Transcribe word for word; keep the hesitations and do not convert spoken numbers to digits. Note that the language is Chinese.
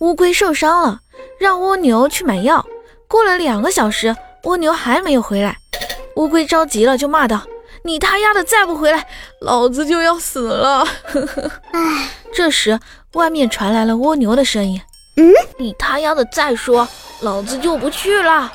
乌龟受伤了，让蜗牛去买药。过了两个小时，蜗牛还没有回来，乌龟着急了，就骂道：“你他丫的再不回来，老子就要死了！”哎，这时外面传来了蜗牛的声音：“嗯，你他丫的再说，老子就不去了。”